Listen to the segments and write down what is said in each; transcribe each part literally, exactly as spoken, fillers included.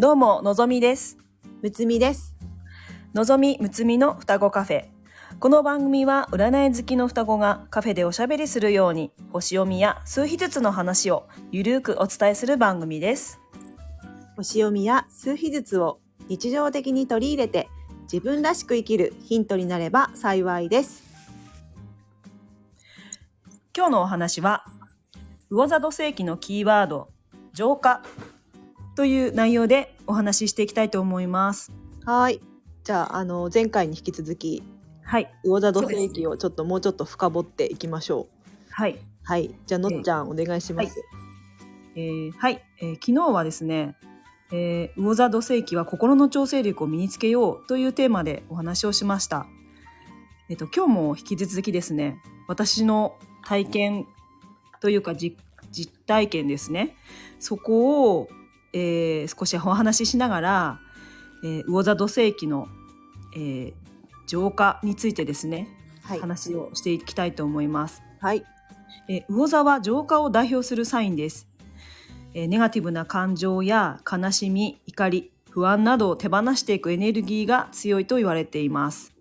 どうも、のぞみです。むつみです。のぞみ、むつみの双子カフェ。この番組は占い好きの双子がカフェでおしゃべりするように、星読みや数秘術の話をゆるくお伝えする番組です。星読みや数秘術を日常的に取り入れて、自分らしく生きるヒントになれば幸いです。今日のお話は、魚座土星期のキーワード、浄化。という内容でお話ししていきたいと思います。はい、じゃあ、 あの前回に引き続き、はい、魚座土星期をちょっともうちょっと深掘っていきましょう。はい、はい、じゃあのっちゃん、えー、お願いします。はい、えーはいえー、昨日はですね、えー、魚座土星期は心の調整力を身につけようというテーマでお話をしました。えーと、今日も引き続きですね、私の体験というか 実, 実体験ですね、そこをえー、少しお話ししながら、えー、魚座土星期の、えー、浄化についてですね、はい、話をしていきたいと思います。はい、えー、魚座は浄化を代表するサインです。えー、ネガティブな感情や悲しみ、怒り、不安などを手放していくエネルギーが強いと言われています。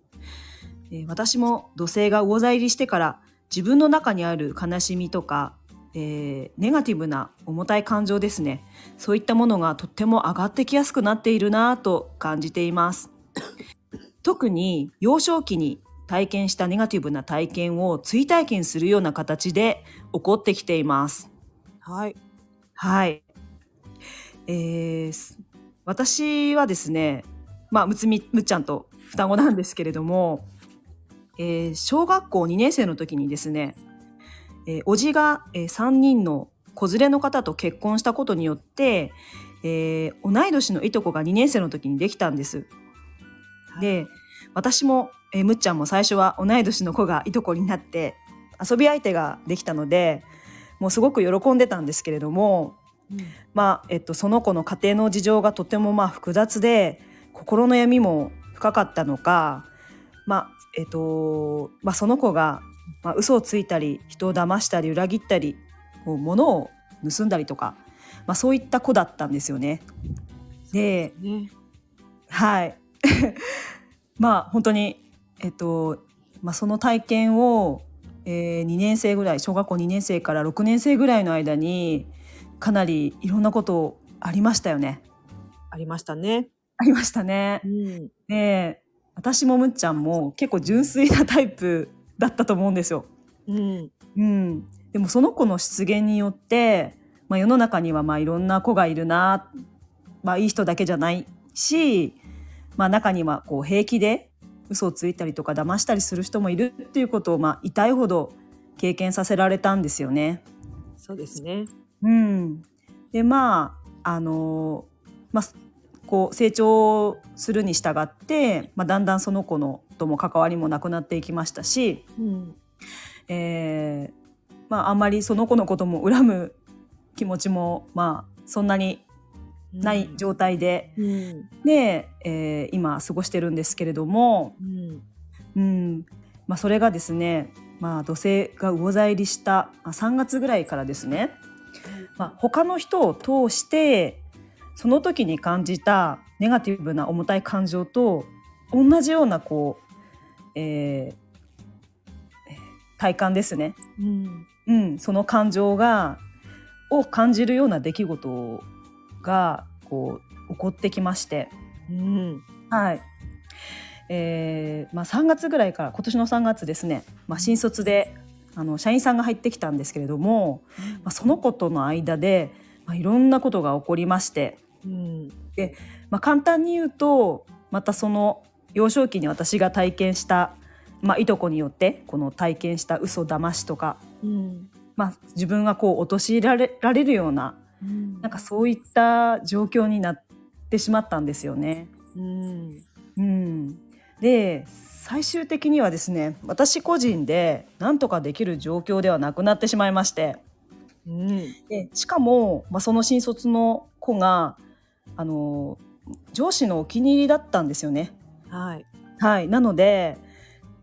えー、私も土星が魚座入りしてから自分の中にある悲しみとかえー、ネガティブな重たい感情ですね、そういったものがとっても上がってきやすくなっているなと感じています。特に幼少期に体験したネガティブな体験を追体験するような形で起こってきています。はい、はい、えー、私はですね、まあ、むつみ、むっちゃんと双子なんですけれども、えー、小学校にねん生の時にですね、えー、おじが、えー、さんにんの子連れの方と結婚したことによって、えー、同い年のいとこがにねん生の時にできたんです。はい、で、私も、えー、むっちゃんも最初は同い年の子がいとこになって遊び相手ができたので、もうすごく喜んでたんですけれども、うん、まあえっと、その子の家庭の事情がとてもまあ複雑で、心の闇も深かったのか、まあえっとまあ、その子がまあ、嘘をついたり、人を騙したり、裏切ったり、こう物を盗んだりとか、まあ、そういった子だったんですよね。で、ね、はいまあ本当に、えっとまあ、その体験を、えー、にねん生ぐらい、小学校にねん生からろくねん生ぐらいの間にかなりいろんなことありましたよね。ありましたね。ありましたね。うん、で、私もむっちゃんも結構純粋なタイプだったと思うんですよ。うんうん、でもその子の出現によって、まあ、世の中にはまあいろんな子がいるな、まあ、いい人だけじゃないし、まあ、中にはこう平気で嘘をついたりとか騙したりする人もいるっていうことを、まあ、痛いほど経験させられたんですよね。そうですね。うん、でまああのーまあ、こう成長するに従って、まあ、だんだんその子のとも関わりもなくなっていきましたし、うん、えーまあ、あんまりその子のことも恨む気持ちも、まあ、そんなにない状態で、うんうん、で、えー、今過ごしてるんですけれども、うんうん、まあ、それがですね、まあ、土星が魚座入りしたさんがつぐらいからですね、まあ、他の人を通してその時に感じたネガティブな重たい感情と同じようなこう、えー、体感ですね、うんうん、その感情がを感じるような出来事がこう起こってきまして、うん、はい、えーまあ、さんがつぐらいから、今年のさんがつですね、まあ、新卒であの社員さんが入ってきたんですけれども、うん、まあ、その子との間で、まあ、いろんなことが起こりまして、うん、でまあ、簡単に言うと、またその幼少期に私が体験した、まあ、いとこによってこの体験した嘘だましとか、うん、まあ、自分がこう陥られ、られるような、うん、なんかそういった状況になってしまったんですよね。うんうん、で最終的にはですね、私個人で何とかできる状況ではなくなってしまいまして、うん、でしかも、まあ、その新卒の子があの上司のお気に入りだったんですよね。はいはい、なので、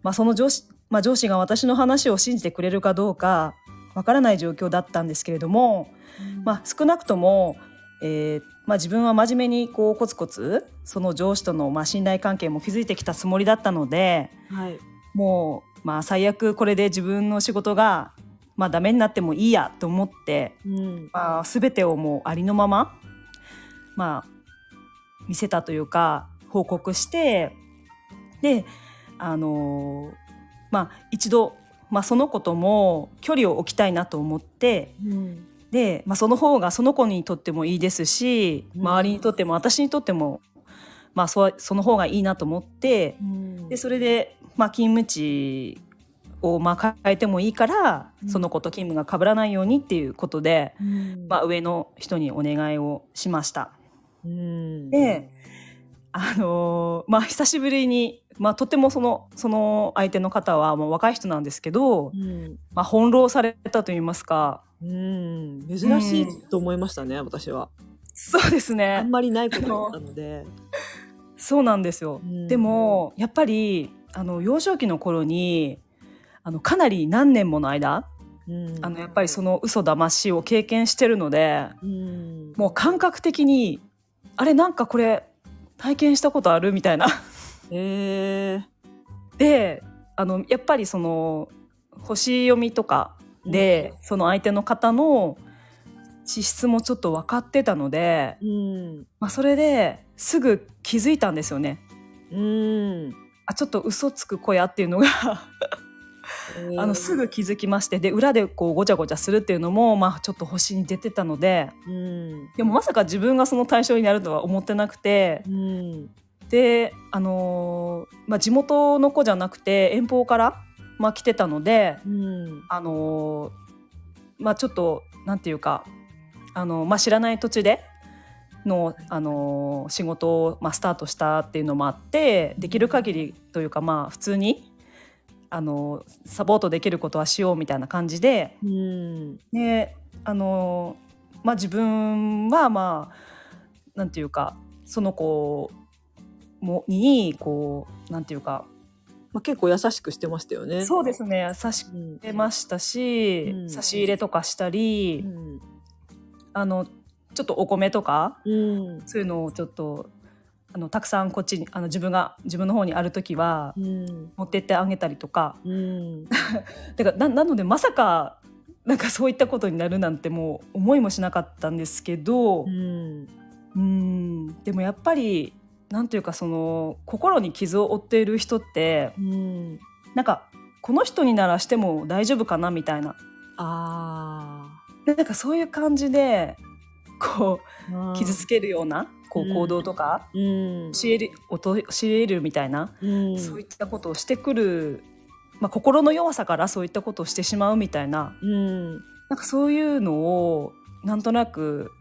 まあ、その上司、まあ、上司が私の話を信じてくれるかどうかわからない状況だったんですけれども、うん、まあ、少なくとも、えーまあ、自分は真面目にこうコツコツその上司とのまあ信頼関係も築いてきたつもりだったので、はい、もうまあ最悪これで自分の仕事がまあダメになってもいいやと思って、うんまあ、全てをもうありのまま、まあ、見せたというか報告して、で、あのーまあ、一度、まあ、その子とも距離を置きたいなと思って、うんでまあ、その方がその子にとってもいいですし、うん、周りにとっても私にとっても、まあ、そ, その方がいいなと思って、うん、でそれで、まあ、勤務地をまあ変えてもいいから、うん、その子と勤務が被らないようにっていうことで、うんまあ、上の人にお願いをしました、うん、で、あのーまあ、久しぶりに、まあ、とてもそ の, その相手の方はもう若い人なんですけど、うんまあ、翻弄されたといいますか、うん珍しいと思いましたね、うん、私は。そうですね、あんまりないことだったのでそうなんですよ、うん、でもやっぱりあの幼少期の頃にあのかなり何年もの間、うん、あのやっぱりその嘘だましを経験してるので、うん、もう感覚的にあれなんかこれ体験したことあるみたいな、えー、であのやっぱりその星読みとかでその相手の方の資質もちょっと分かってたので、うんまあ、それですぐ気づいたんですよね、うん、あちょっと嘘つく小屋っていうのがあのすぐ気づきまして、で裏でこうごちゃごちゃするっていうのも、まあ、ちょっと星に出てたので、うん、でもまさか自分がその対象になるとは思ってなくて、うん、で、あのーまあ、地元の子じゃなくて遠方からまあ、来てたので、うん、あのまあちょっとなんていうかあの、まあ、知らない土地で の, あの仕事を、まあ、スタートしたっていうのもあって、できる限りというか、まあ、普通にあのサポートできることはしようみたいな感じで、うん、であの、まあ、自分はまあなんていうかその子もにこうなんていうかまあ、結構優しくしてましたよね。そうですね、優しくしてましたし、うん、差し入れとかしたり、うん、あのちょっとお米とか、うん、そういうのをちょっとあのたくさんこっちにあの自分が自分の方にあるときは、うん、持ってってあげたりとか、うん、だから な, なのでまさかなんかそういったことになるなんてもう思いもしなかったんですけど、うん、うんでもやっぱりなんていうかその心に傷を負っている人って、うん、なんかこの人にならしても大丈夫かなみたいな、あでなんかそういう感じでこう傷つけるようなこう行動とか、うん、教える、教えるみたいな、うん、そういったことをしてくる、まあ、心の弱さからそういったことをしてしまうみたいな、うん、なんかそういうのをなんとなく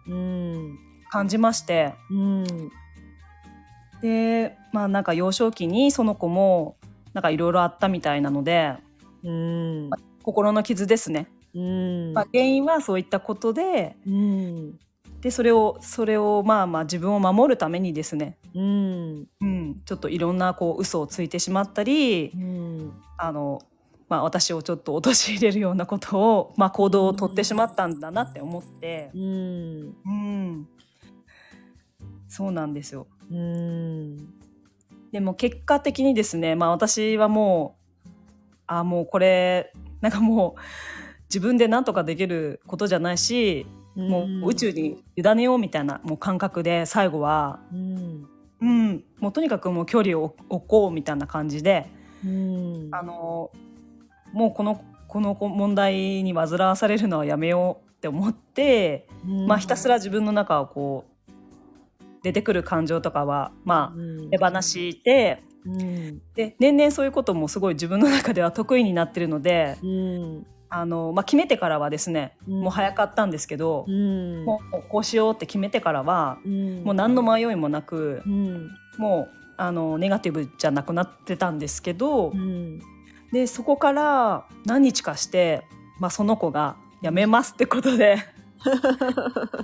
感じまして、うんうんでまあ、なんか幼少期にその子もなんかいろいろあったみたいなので、うんまあ、心の傷ですね、うんまあ、原因はそういったことで、うん、でそれを、それをまあまあ自分を守るためにですね、うんうん、ちょっといろんなこう嘘をついてしまったり、うんあのまあ、私をちょっと陥れるようなことを、まあ、行動をとってしまったんだなって思って、うんうん、そうなんですよ。うんでも結果的にですね、まあ、私はもうあもうこれなんかもう自分で何とかできることじゃないし、うん、もう宇宙に委ねようみたいなもう感覚で最後は、うんうん、もうとにかくもう距離を置こうみたいな感じで、うん、あのもうこの、この問題に煩わされるのはやめようって思って、うんまあ、ひたすら自分の中をこう出てくる感情とかは、まあうん、手放して、うん、で年々そういうこともすごい自分の中では得意になってるので、うんあのまあ、決めてからはですね、うん、もう早かったんですけど、うん、もうこうしようって決めてからは、うん、もう何の迷いもなく、うん、もうあのネガティブじゃなくなってたんですけど、うん、でそこから何日かして、まあ、その子がやめますってことで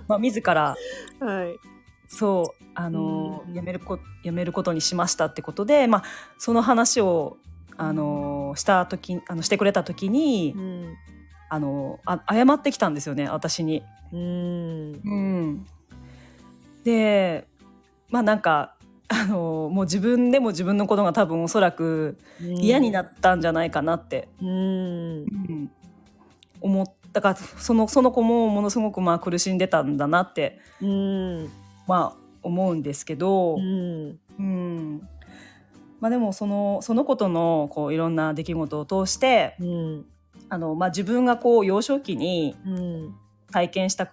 まあ自らはいそうあの辞めるこ、辞めることにしましたってことで、まあ、その話をあのした時あのしてくれた時に、うん、あのあ謝ってきたんですよね私に。うん、うん、で、まあなんかあのもう自分でも自分のことが多分おそらく嫌になったんじゃないかなって、うんうん、思ったから、その、その子もものすごくまあ苦しんでたんだなって、うん、まあ思うんですけど、うんうんまあ、でもその、その子とのこういろんな出来事を通して、うんあのまあ、自分がこう幼少期に体験した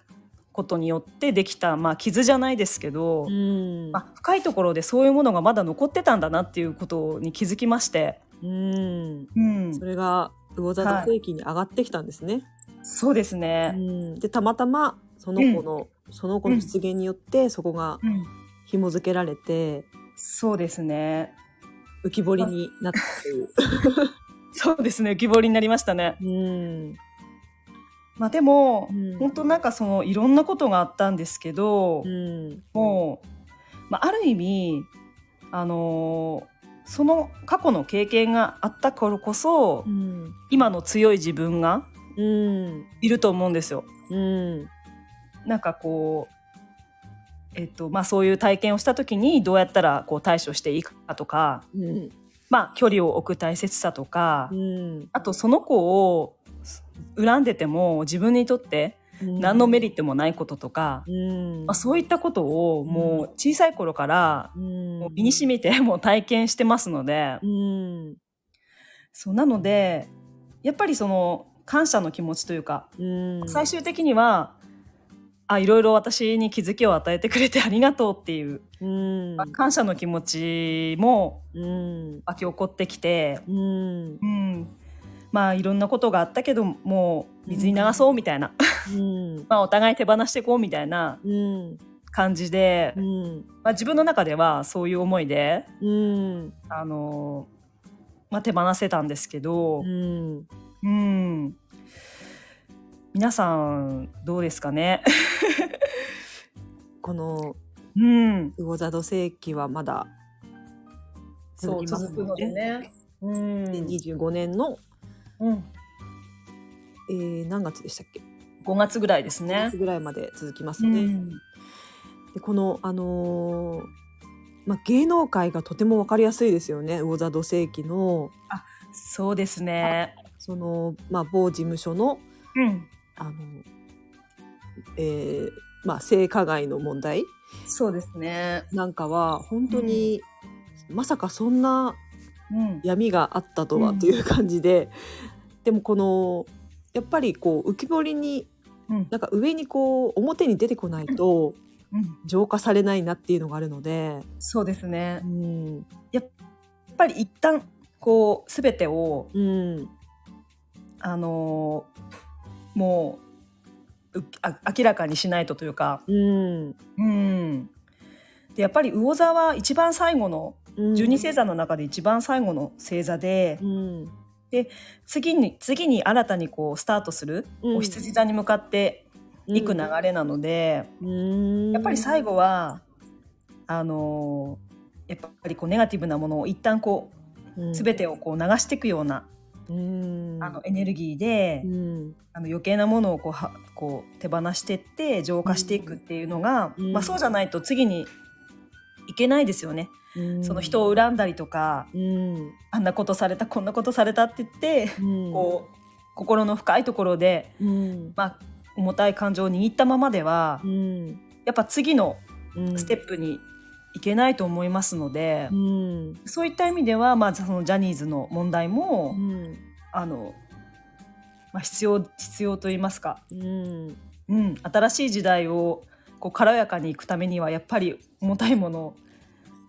ことによってできた、まあ、傷じゃないですけど、うんまあ、深いところでそういうものがまだ残ってたんだなっていうことに気づきまして、うんうん、それが魚座の空気に上がってきたんですね、はい、そうですね、うん、でたまたまその子の、うん、その子の出現によってそこが紐付けられて、うん、そうですね浮き彫りになったというそうですね浮き彫りになりましたね、うんまあ、でも、うん、本当なんかそのいろんなことがあったんですけど、うん、もう、まあ、ある意味、あのー、その過去の経験があったからこそ、うん、今の強い自分がいると思うんですよ、うん、なんかこうえっとまあ、そういう体験をした時にどうやったらこう対処していくかとか、うんまあ、距離を置く大切さとか、うん、あとその子を恨んでても自分にとって何のメリットもないこととか、うんまあ、そういったことをもう小さい頃からもう身に染みてもう体験してますので、うん、そうなのでやっぱりその感謝の気持ちというか、うん、最終的にはあ、いろいろ私に気づきを与えてくれてありがとうっていう、うんまあ、感謝の気持ちも湧き起こってきて、うんうん、まあいろんなことがあったけどもう水に流そうみたいな、うん、まあお互い手放していこうみたいな感じで、うんまあ、自分の中ではそういう思いで、うんあのまあ、手放せたんですけど、うんうん皆さんどうですかねこの魚座土星期はまだ続きますので、ねそう続くのでね、にじゅうごねんの、うんえー、何月でしたっけごがつぐらいですねごがつぐらいまで続きますね、うん、でこの、あのーまあ、芸能界がとても分かりやすいですよね魚座土星期のあそうですねその、まあ、某事務所の、うんあのえーまあ、性加害の問題そうですねなんかは本当に、うん、まさかそんな闇があったとはという感じで、うん、でもこのやっぱりこう浮き彫りに、うん、なんか上にこう表に出てこないと浄化されないなっていうのがあるのでそうですね、うん、やっぱり一旦こう全てを、うん、あのーもう明らかにしないとというか、うんうん、でやっぱり魚座は一番最後の、うん、じゅうに星座の中で一番最後の星座 で,、うん、で 次, に次に新たにこうスタートする、うん、お羊座に向かっていく流れなので、うん、やっぱり最後はあのやっぱりこうネガティブなものを一旦こう全てをこう流していくようなうんあのエネルギーで、うん、あの余計なものをこうはこう手放してって浄化していくっていうのが、うんまあ、そうじゃないと次にいけないですよね、うん、その人を恨んだりとか、うん、あんなことされたこんなことされたって言って、うん、こう心の深いところで、うんまあ、重たい感情を握ったままでは、うん、やっぱ次のステップに、うんいけないと思いますので、うん、そういった意味では、まあ、そのジャニーズの問題も、うんあのまあ、必要、必要といいますか、うんうん、新しい時代をこう軽やかにいくためにはやっぱり重たいものを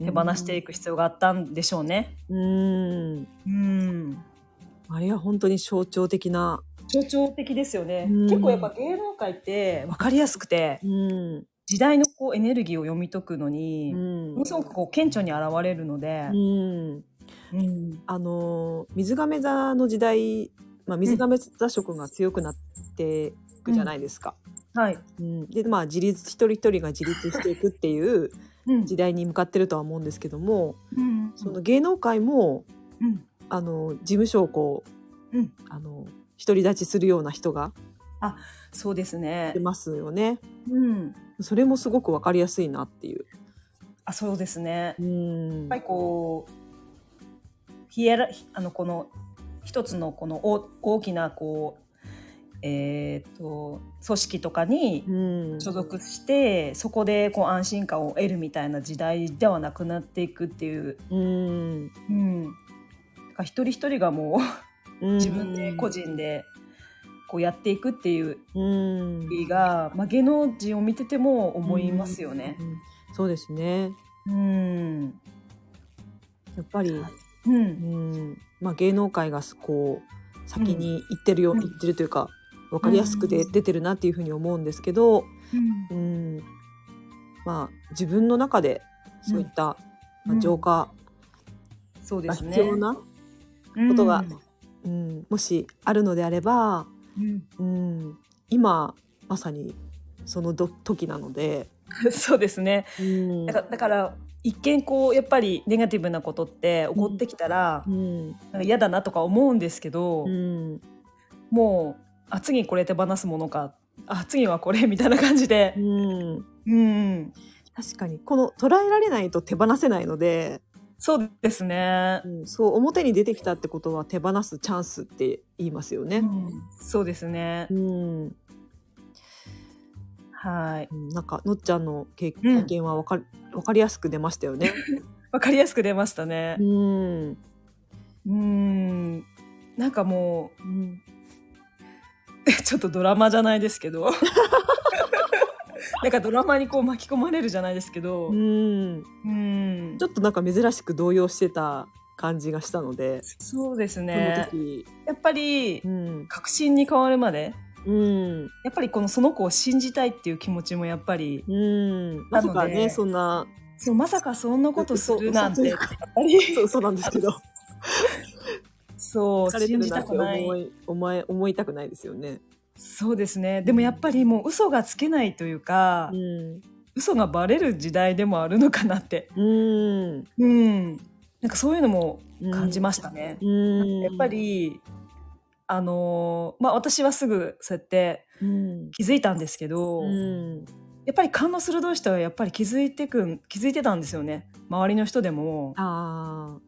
手放していく必要があったんでしょうね、うんうん、あれは本当に象徴的な象徴的ですよね、うん、結構やっぱ芸能界って分かりやすくて、うん時代のこうエネルギーを読み解くのに、うん、ものすごくこう顕著に現れるので、うんうん、あの水瓶座の時代、まあ、水瓶座色が強くなっていくじゃないですか、うんはいうんでまあ、自立一人一人が自立していくっていう時代に向かってるとは思うんですけども、うん、その芸能界も、うん、あの事務所をこう、うん、あの独り立ちするような人があ、そうですね。出ますよね。うん。それもすごく分かりやすいなっていう。あ、そうですね。うん。やっぱりこうヒエラあのこの一つのこの大きなこう。えー、と組織とかに所属して、うん、そこでこう安心感を得るみたいな時代ではなくなっていくっていう、うんうん、だから一人一人がもう、うん、自分で個人でこうやっていくっていう意義が、うんまあ、芸能人を見てても思いますよね、うんうん、そうですね、うん、やっぱり、うんうんまあ、芸能界がこう先に行ってるよ、うん、行ってるというか分かりやすくで出てるなっていうふうに思うんですけど、うんうんまあ、自分の中でそういった、うんまあ、浄化が必要なことが、うんうん、もしあるのであれば、うんうん、今まさにその時なのでそうですね、うん、だから、だから一見こうやっぱりネガティブなことって起こってきたら、うん、なんか嫌だなとか思うんですけど、うん、もうあ次これ手放すものかあ次はこれみたいな感じで、うんうん、確かにこの捉えられないと手放せないのでそうですね、うん、そう表に出てきたってことは手放すチャンスって言いますよね、うん、そうですね、うん、はいなんかのっちゃんの経験は分か、うん、分かりやすく出ましたよね分かりやすく出ましたねうん、うん、なんかもう、うんちょっとドラマじゃないですけどなんかドラマにこう巻き込まれるじゃないですけどうんうんちょっとなんか珍しく動揺してた感じがしたのでそうですねこの時やっぱり、うん、確信に変わるまで、うん、やっぱりこのその子を信じたいっていう気持ちもやっぱりうんまさかねそんなそうまさかそんなことするなんてそう、そうなんですけどそう信じたくない思い、思い、思いたくないですよねそうですねでもやっぱりもう嘘がつけないというか、うん、嘘がバレる時代でもあるのかなってうん、うん、なんかそういうのも感じましたね、うん、やっぱりあのーまあ、私はすぐそうやって気づいたんですけど、うん、やっぱり勘の鋭い人はやっぱり気づいてくん、気づいてたんですよね周りの人でもああ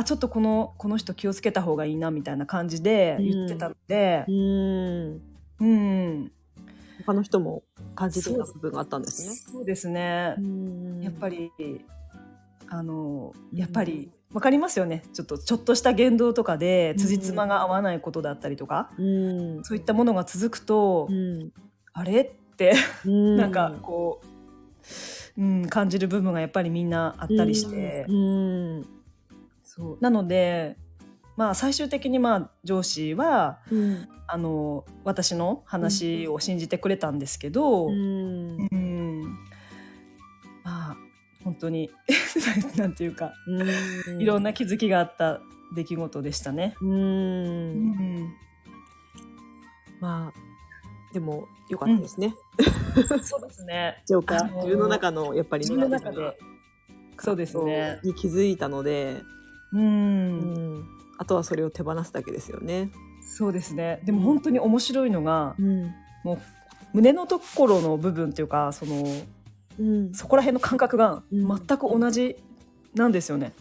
あちょっとこ の, この人気をつけた方がいいなみたいな感じで言ってたので、うんうん、他の人も感じてた部分があったんですねそうですねうんやっぱりあのやっぱり分かりますよねち ょ, っとちょっとした言動とかで辻褄が合わないことだったりとかうんそういったものが続くとうんあれってうんなんかこう、うん、感じる部分がやっぱりみんなあったりしてうんうんなので、まあ、最終的にまあ上司は、うん、あの私の話を信じてくれたんですけど、うんうんまあ、本当になんていうか、うん、いろんな気づきがあった出来事でしたね、うんうんまあ、でも良かったですね、うん、そうですね自分の中のやっぱり自分の中でそうですねに気づいたのでうんうん、あとはそれを手放すだけですよねそうですねでも本当に面白いのが、うん、もう胸のところの部分というか その、うん、そこら辺の感覚が全く同じなんですよね、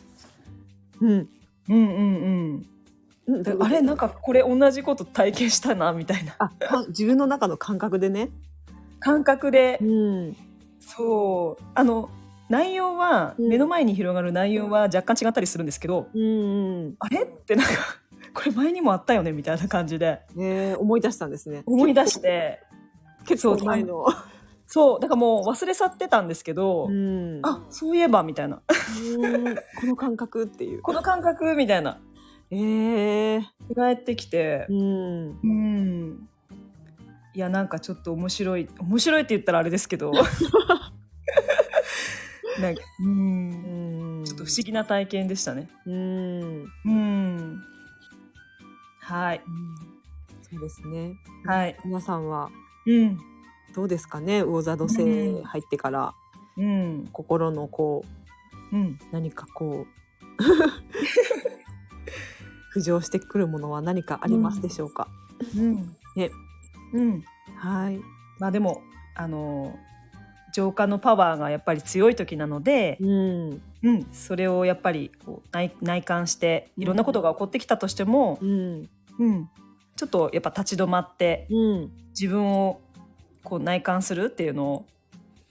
うん、うんうんうん、うん、あれなんかこれ同じこと体験したなみたいなあ自分の中の感覚でね感覚で、うん、そうあの内容は、うん、目の前に広がる内容は若干違ったりするんですけど、うんうん、あれってなんかこれ前にもあったよねみたいな感じで、ね、思い出したんですね思い出して結構前のそうだからもう忘れ去ってたんですけど、うん、あそういえばみたいなうんこの感覚っていうこの感覚みたいなえー、帰ってきてうん、うん、いやなんかちょっと面白い面白いって言ったらあれですけどなんかうんうんちょっと不思議な体験でしたねうんうんはい、うん、そうですねはい皆さんは、うん、どうですかね魚座土星入ってから、うん、心のこう、うん、何かこう浮上してくるものは何かありますでしょうか、うんうんね、うん、はい。まあでもあの浄化のパワーがやっぱり強い時なので、うんうん、それをやっぱりこう 内, 内観していろんなことが起こってきたとしても、うんうん、ちょっとやっぱ立ち止まって、うん、自分をこう内観するっていうのを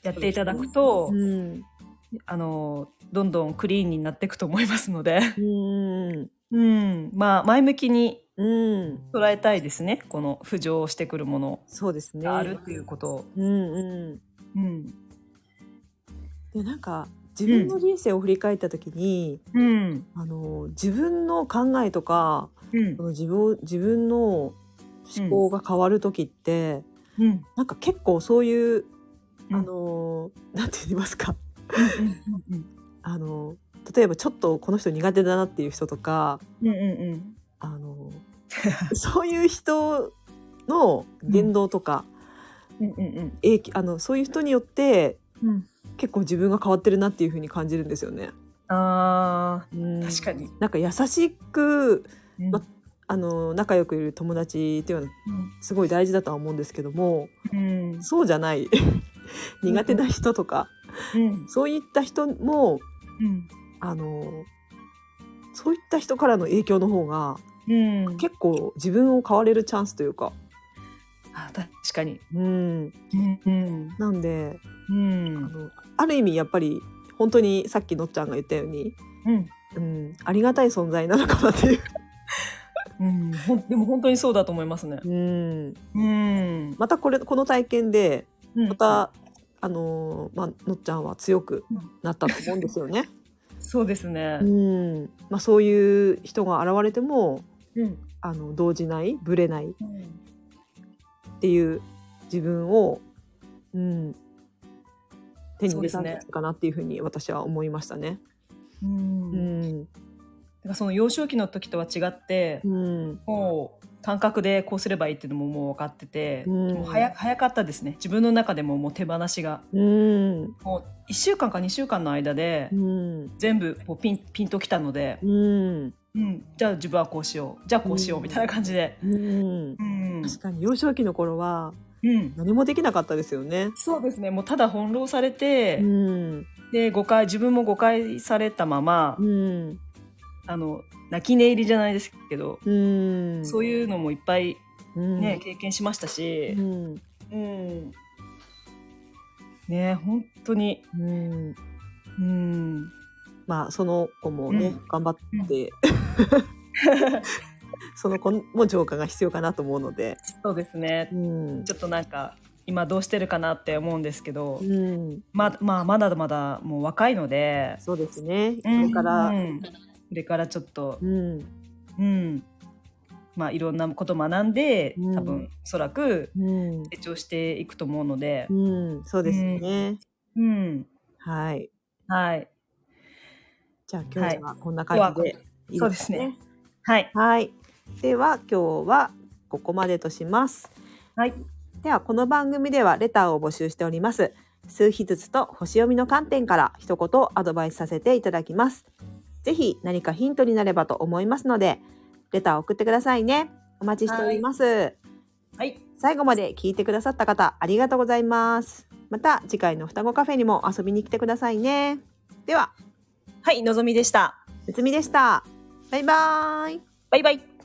やっていただくと、うん、あのどんどんクリーンになっていくと思いますので、うんうん、まあ前向きに捉えたいですね、この浮上してくるものがあるっていうことを。うんうんうん、でなんか自分の人生を振り返った時に、うん、あの自分の考えとか、うん、自分、自分の思考が変わる時って、うん、なんか結構そういう、うん、あのなんて言いますかあの例えばちょっとこの人苦手だなっていう人とか、うんうんうん、あのそういう人の言動とか、うんうんうんうん、えあのそういう人によって、うん、結構自分が変わってるなっていう風に感じるんですよね。あー、うん、確かになんか優しく、うんま、あの仲良くいる友達っていうのはすごい大事だとは思うんですけども、うん、そうじゃない苦手な人とか、うん、そういった人も、うん、あのそういった人からの影響の方が、うん、結構自分を変われるチャンスというか、あ確かに、うんうん、なんで、うん、あのある意味やっぱり本当にさっきのっちゃんが言ったように、うんうん、ありがたい存在なのかなっていう、うん、でも本当にそうだと思いますね、うんうん、また これ、この体験でまた、うんあのまあのっちゃんは強くなったと思うんですよねそうですね、うんまあ、そういう人が現れても、うん、あの動じないぶれない、うんっていう自分を、うん、手に入れたんですかなっていうふうに私は思いましたね。うんうん、だからその幼少期の時とは違って、うん、もう感覚でこうすればいいっていうのももう分かってて、うん、もう 早, 早かったですね。自分の中で も, もう手放しが、うん、もういっしゅうかんかにしゅうかんの間で、うん、全部こう ピ, ンピンときたので、うんうん、じゃあ自分はこうしようじゃあこうしよう、うん、みたいな感じで、うんうん、確かに幼少期の頃は何もできなかったですよね、うん、そうですね。もうただ翻弄されて、うん、で誤解自分も誤解されたまま、うん、あの泣き寝入りじゃないですけど、うん、そういうのもいっぱい、ねうん、経験しましたし、うんうん、ね本当に、うんうんまあ、その子もね、うん、頑張って、うん、その子も浄化が必要かなと思うのでそうですね、うん、ちょっとなんか今どうしてるかなって思うんですけど、うん、ま, まあまだまだもう若いのでそうですねこれから、うんうん、これからちょっと、うんうんまあ、いろんなことを学んで、うん、多分おそらく成長していくと思うので、うんうん、そうですね、うんうん、はいはいじゃあ今日はこんな感じで、はい、いいですね。そうですね。はい。はい。では今日はここまでとします。はい。ではこの番組ではレターを募集しております。数日ずつと星読みの観点から一言アドバイスさせていただきます。ぜひ何かヒントになればと思いますので、レターを送ってくださいね。お待ちしております。はい。はい、最後まで聞いてくださった方ありがとうございます。また次回の双子カフェにも遊びに来てくださいね。では。はい、のぞみでした。むつみでした。バイバイ。バイバイ。